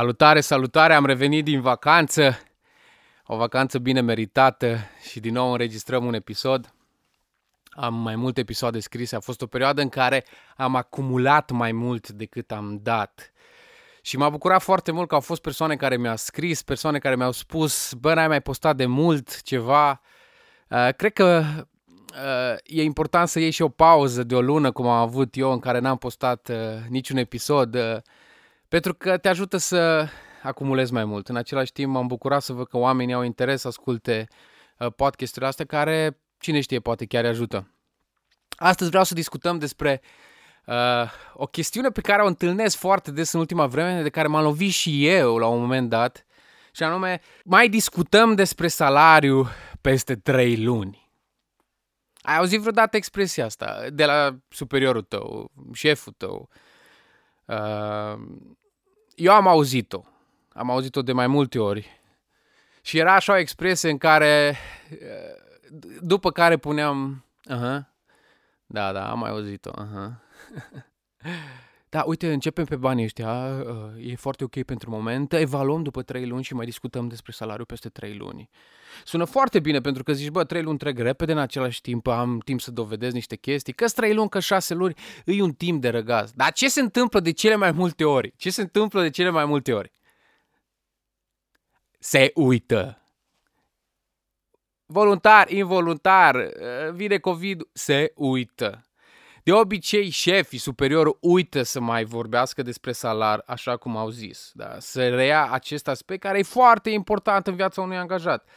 Salutare, salutare! Am revenit din vacanță, o vacanță bine meritată și din nou înregistrăm un episod. Am mai multe episoade scrise, a fost o perioadă în care am acumulat mai mult decât am dat. Și m-a bucurat foarte mult că au fost persoane care mi-au scris, persoane care mi-au spus, bă, n-ai mai postat de mult ceva. Cred că e important să iei și o pauză de o lună, cum am avut eu, în care n-am postat niciun episod, pentru că te ajută să acumulezi mai mult. În același timp m-am bucurat să văd că oamenii au interes să asculte podcasturile astea care, cine știe, poate chiar ajută. Astăzi vreau să discutăm despre o chestiune pe care o întâlnesc foarte des în ultima vreme, de care m-am lovit și eu la un moment dat, și anume, mai discutăm despre salariu peste 3 luni. Ai auzit vreodată expresia asta de la superiorul tău, șeful tău? Eu am auzit-o de mai multe ori și era așa o expresie în care, după care puneam, da, am mai auzit-o, da, uite, începem pe banii ăștia, e foarte ok pentru moment, evaluăm după 3 luni și mai discutăm despre salariul peste 3 luni. Sună foarte bine pentru că zici, bă, 3 luni trec repede, în același timp am timp să dovedesc niște chestii, că 3 luni, că 6 luni, e un timp de răgaz. Dar ce se întâmplă de cele mai multe ori? Se uită. Voluntar, involuntar, vine COVID, se uită. De obicei, șefii, superiorul uită să mai vorbească despre salariu, așa cum au zis. Da? Să reia acest aspect care e foarte important în viața unui angajat.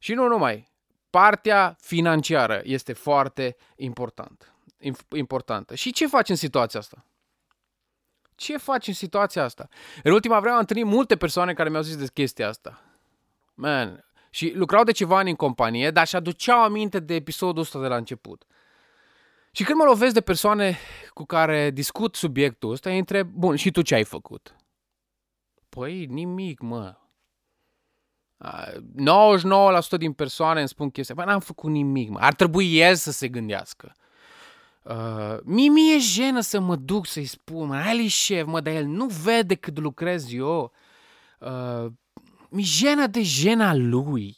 Și nu numai. Partea financiară este foarte importantă. Și ce faci în situația asta? În ultima vreme am întâlnit multe persoane care mi-au zis de chestia asta. Man. Și lucrau de ceva ani în companie, dar și aduceau aminte de episodul ăsta de la început. Și când mă lovesc de persoane cu care discut subiectul ăsta, îi întreb, bun, și tu ce ai făcut? Păi, nimic, mă. 99% din persoane îmi spun chestia, bă, n-am făcut nimic, mă. Ar trebui el să se gândească. Mie e jenă să mă duc să-i spun, mă, el e șef, mă, dar el nu vede cât lucrez eu. Mi-e jenă de jena lui.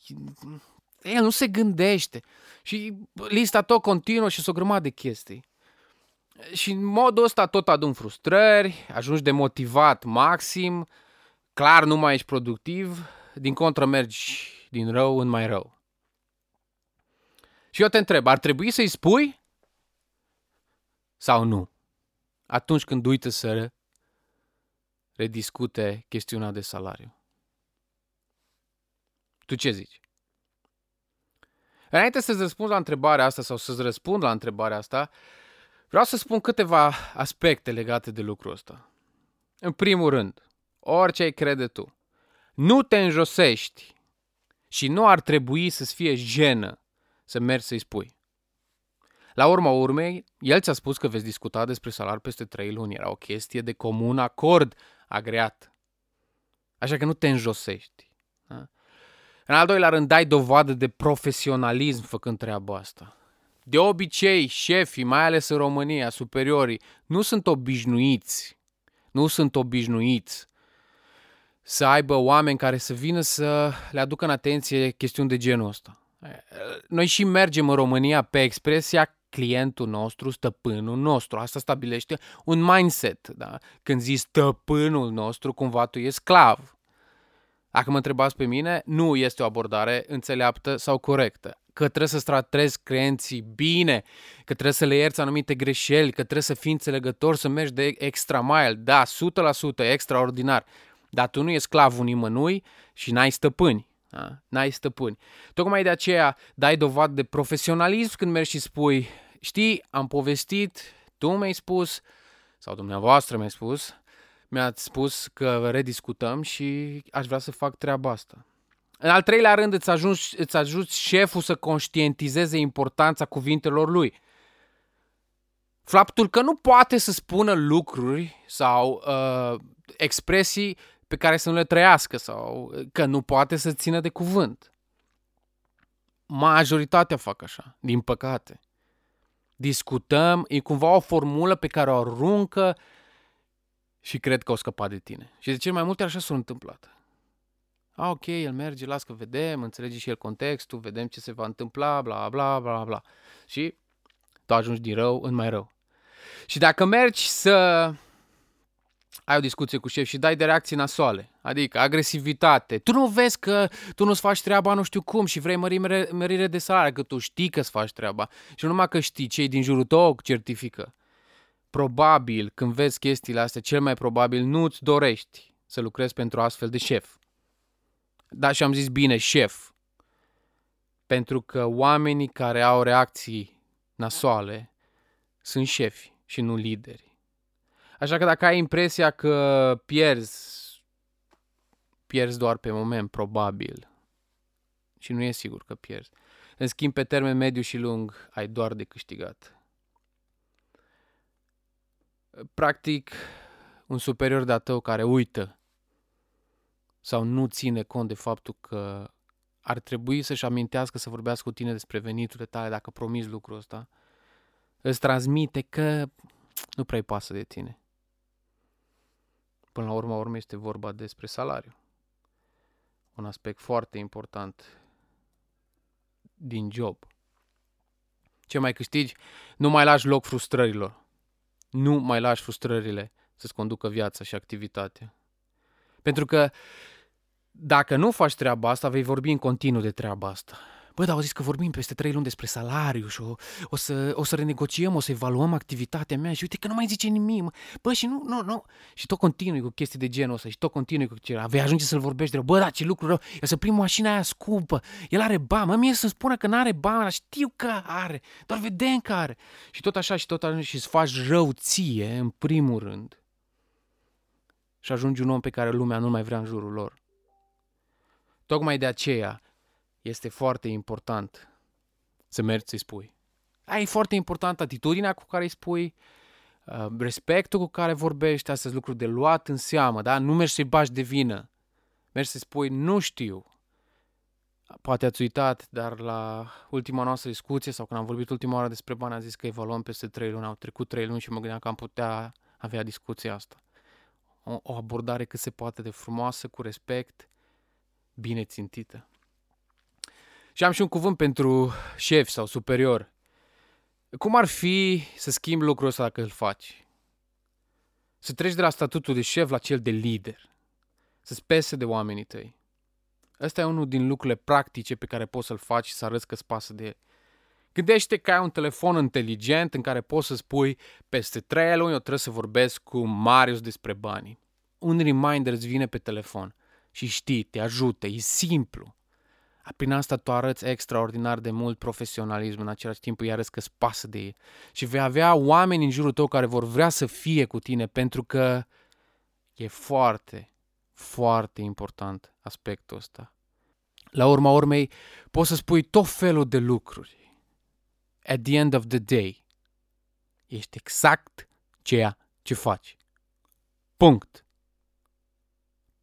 El nu se gândește. Și lista tot continuă și o grămadă de chestii. Și în modul ăsta tot adun frustrări, ajungi demotivat maxim, clar nu mai ești productiv, din contră mergi din rău în mai rău. Și eu te întreb, ar trebui să-i spui sau nu? Atunci când uită să rediscute chestiunea de salariu. Tu ce zici? Înainte să-ți răspund la întrebarea asta vreau să spun câteva aspecte legate de lucrul ăsta. În primul rând, orice ai crede tu, nu te înjosești și nu ar trebui să-ți fie jenă să mergi să-i spui. La urma urmei, el ți-a spus că veți discuta despre salariu peste 3 luni. Era o chestie de comun acord agreat. Așa că nu te înjosești. Da? În al doilea rând, dai dovadă de profesionalism făcând treaba asta. De obicei, șefii, mai ales în România, superiorii, nu sunt obișnuiți să aibă oameni care să vină să le aducă în atenție chestiuni de genul ăsta. Noi și mergem în România pe expresia clientul nostru, stăpânul nostru. Asta stabilește un mindset. Da? Când zici stăpânul nostru, cumva tu ești sclav. Dacă mă întrebați pe mine, nu este o abordare înțeleaptă sau corectă. Că trebuie să-ți tratezi clienții bine, că trebuie să le ierți anumite greșeli, că trebuie să fii înțelegător, să mergi de extra mile. Da, 100%, extraordinar. Dar tu nu ești sclavul nimănui și n-ai stăpâni. Da? N-ai stăpâni. Tocmai de aceea dai dovadă de profesionalism când mergi și spui, știi, am povestit, tu mi-ai spus, sau dumneavoastră mi-ai spus, mi-ați spus că rediscutăm și aș vrea să fac treaba asta. În al treilea rând, îți ajuți șeful să conștientizeze importanța cuvintelor lui. Faptul că nu poate să spună lucruri sau expresii pe care să nu le trăiască sau că nu poate să țină de cuvânt. Majoritatea fac așa, din păcate. Discutăm, e cumva o formulă pe care o aruncă și cred că au scăpat de tine. Și de cel mai multe așa s-a întâmplat. A, ok, el merge, las că vedem, înțelege și el contextul, vedem ce se va întâmpla, bla, bla, bla, bla. Și tu ajungi din rău în mai rău. Și dacă mergi să ai o discuție cu șef și dai de reacții nasoale, adică agresivitate, tu nu vezi că tu nu-ți faci treaba nu știu cum și vrei mărire de salariu, că tu știi că-ți faci treaba și numai că știi, cei din jurul tău certifică. Probabil, când vezi chestiile astea, cel mai probabil nu-ți dorești să lucrezi pentru astfel de șef. Da, și am zis bine, șef. Pentru că oamenii care au reacții nasoale sunt șefi și nu lideri. Așa că dacă ai impresia că pierzi doar pe moment, probabil. Și nu e sigur că pierzi. În schimb, pe termen mediu și lung, ai doar de câștigat. Practic, un superior de-a tău care uită sau nu ține cont de faptul că ar trebui să-și amintească să vorbească cu tine despre veniturile tale dacă promiți lucrul ăsta, îți transmite că nu prea-i pasă de tine. Până la urmă este vorba despre salariu. Un aspect foarte important din job. Ce mai câștigi? Nu mai lași loc frustrărilor. Nu mai lași frustrările să-ți conducă viața și activitatea. Pentru că dacă nu faci treaba asta, vei vorbi în continuu de treaba asta. Bă, dar au zis că vorbim peste 3 luni despre salariu și o să renegociem, o să evaluăm activitatea mea și uite că nu mai zice nimic. Bă, și nu. Și tot continui cu chestii de genul ăsta și tot continui cu ceva. Vei ajunge să-l vorbești de rău. Bă, da, ce lucru rău. El să prim mașina aia scumpă. El are bani. Mă, mie să-mi spună că n-are bani, dar știu că are. Doar vedem că are. Și tot așa și tot așa și îți faci rău ție, în primul rând. Și ajungi un om pe care lumea nu mai vrea în jurul lor. Tocmai de aceea este foarte important să mergi să-i spui. E foarte important atitudinea cu care îi spui, respectul cu care vorbești, astea sunt lucruri de luat în seamă, da? Nu mergi să-i bagi de vină. Mergi să-i spui, nu știu. Poate ați uitat, dar la ultima noastră discuție sau când am vorbit ultima oară despre bani, am zis că evaluăm peste 3 luni, au trecut 3 luni și mă gândeam că am putea avea discuția asta. O abordare cât se poate de frumoasă, cu respect, bine țintită. Și am și un cuvânt pentru șef sau superior. Cum ar fi să schimbi lucrul ăsta dacă îl faci? Să treci de la statutul de șef la cel de lider. Să-ți pese de oamenii tăi. Ăsta e unul din lucrurile practice pe care poți să-l faci și să arăți că-ți pasă de el. Gândește că ai un telefon inteligent în care poți să spui peste 3 luni eu trebuie să vorbesc cu Marius despre banii. Un reminder îți vine pe telefon și știi, te ajută, e simplu. Prin asta tu arăți extraordinar de mult profesionalism, în același timp îi arăți că-ți pasă de ei. Și vei avea oameni în jurul tău care vor vrea să fie cu tine pentru că e foarte, foarte important aspectul ăsta. La urma urmei poți să spui tot felul de lucruri. At the end of the day, ești exact ceea ce faci. Punct.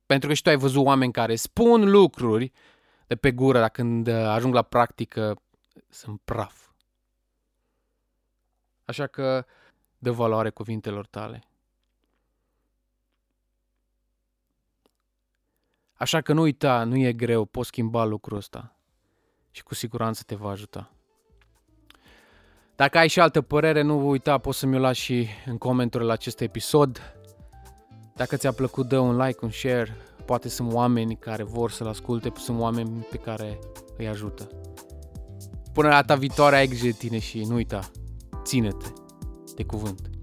Pentru că și tu ai văzut oameni care spun lucruri de pe gură, dar când ajung la practică, sunt praf. Așa că dă valoare cuvintelor tale. Așa că nu uita, nu e greu, poți schimba lucrul ăsta și cu siguranță te va ajuta. Dacă ai și altă părere, nu uita, poți să mi-o lași și în comentariile la acest episod. Dacă ți-a plăcut, dă un like, un share. Poate sunt oameni care vor să-l asculte, sunt oameni pe care îi ajută. Până la data viitoare, ai grijă de tine și nu uita, ține-te de cuvânt.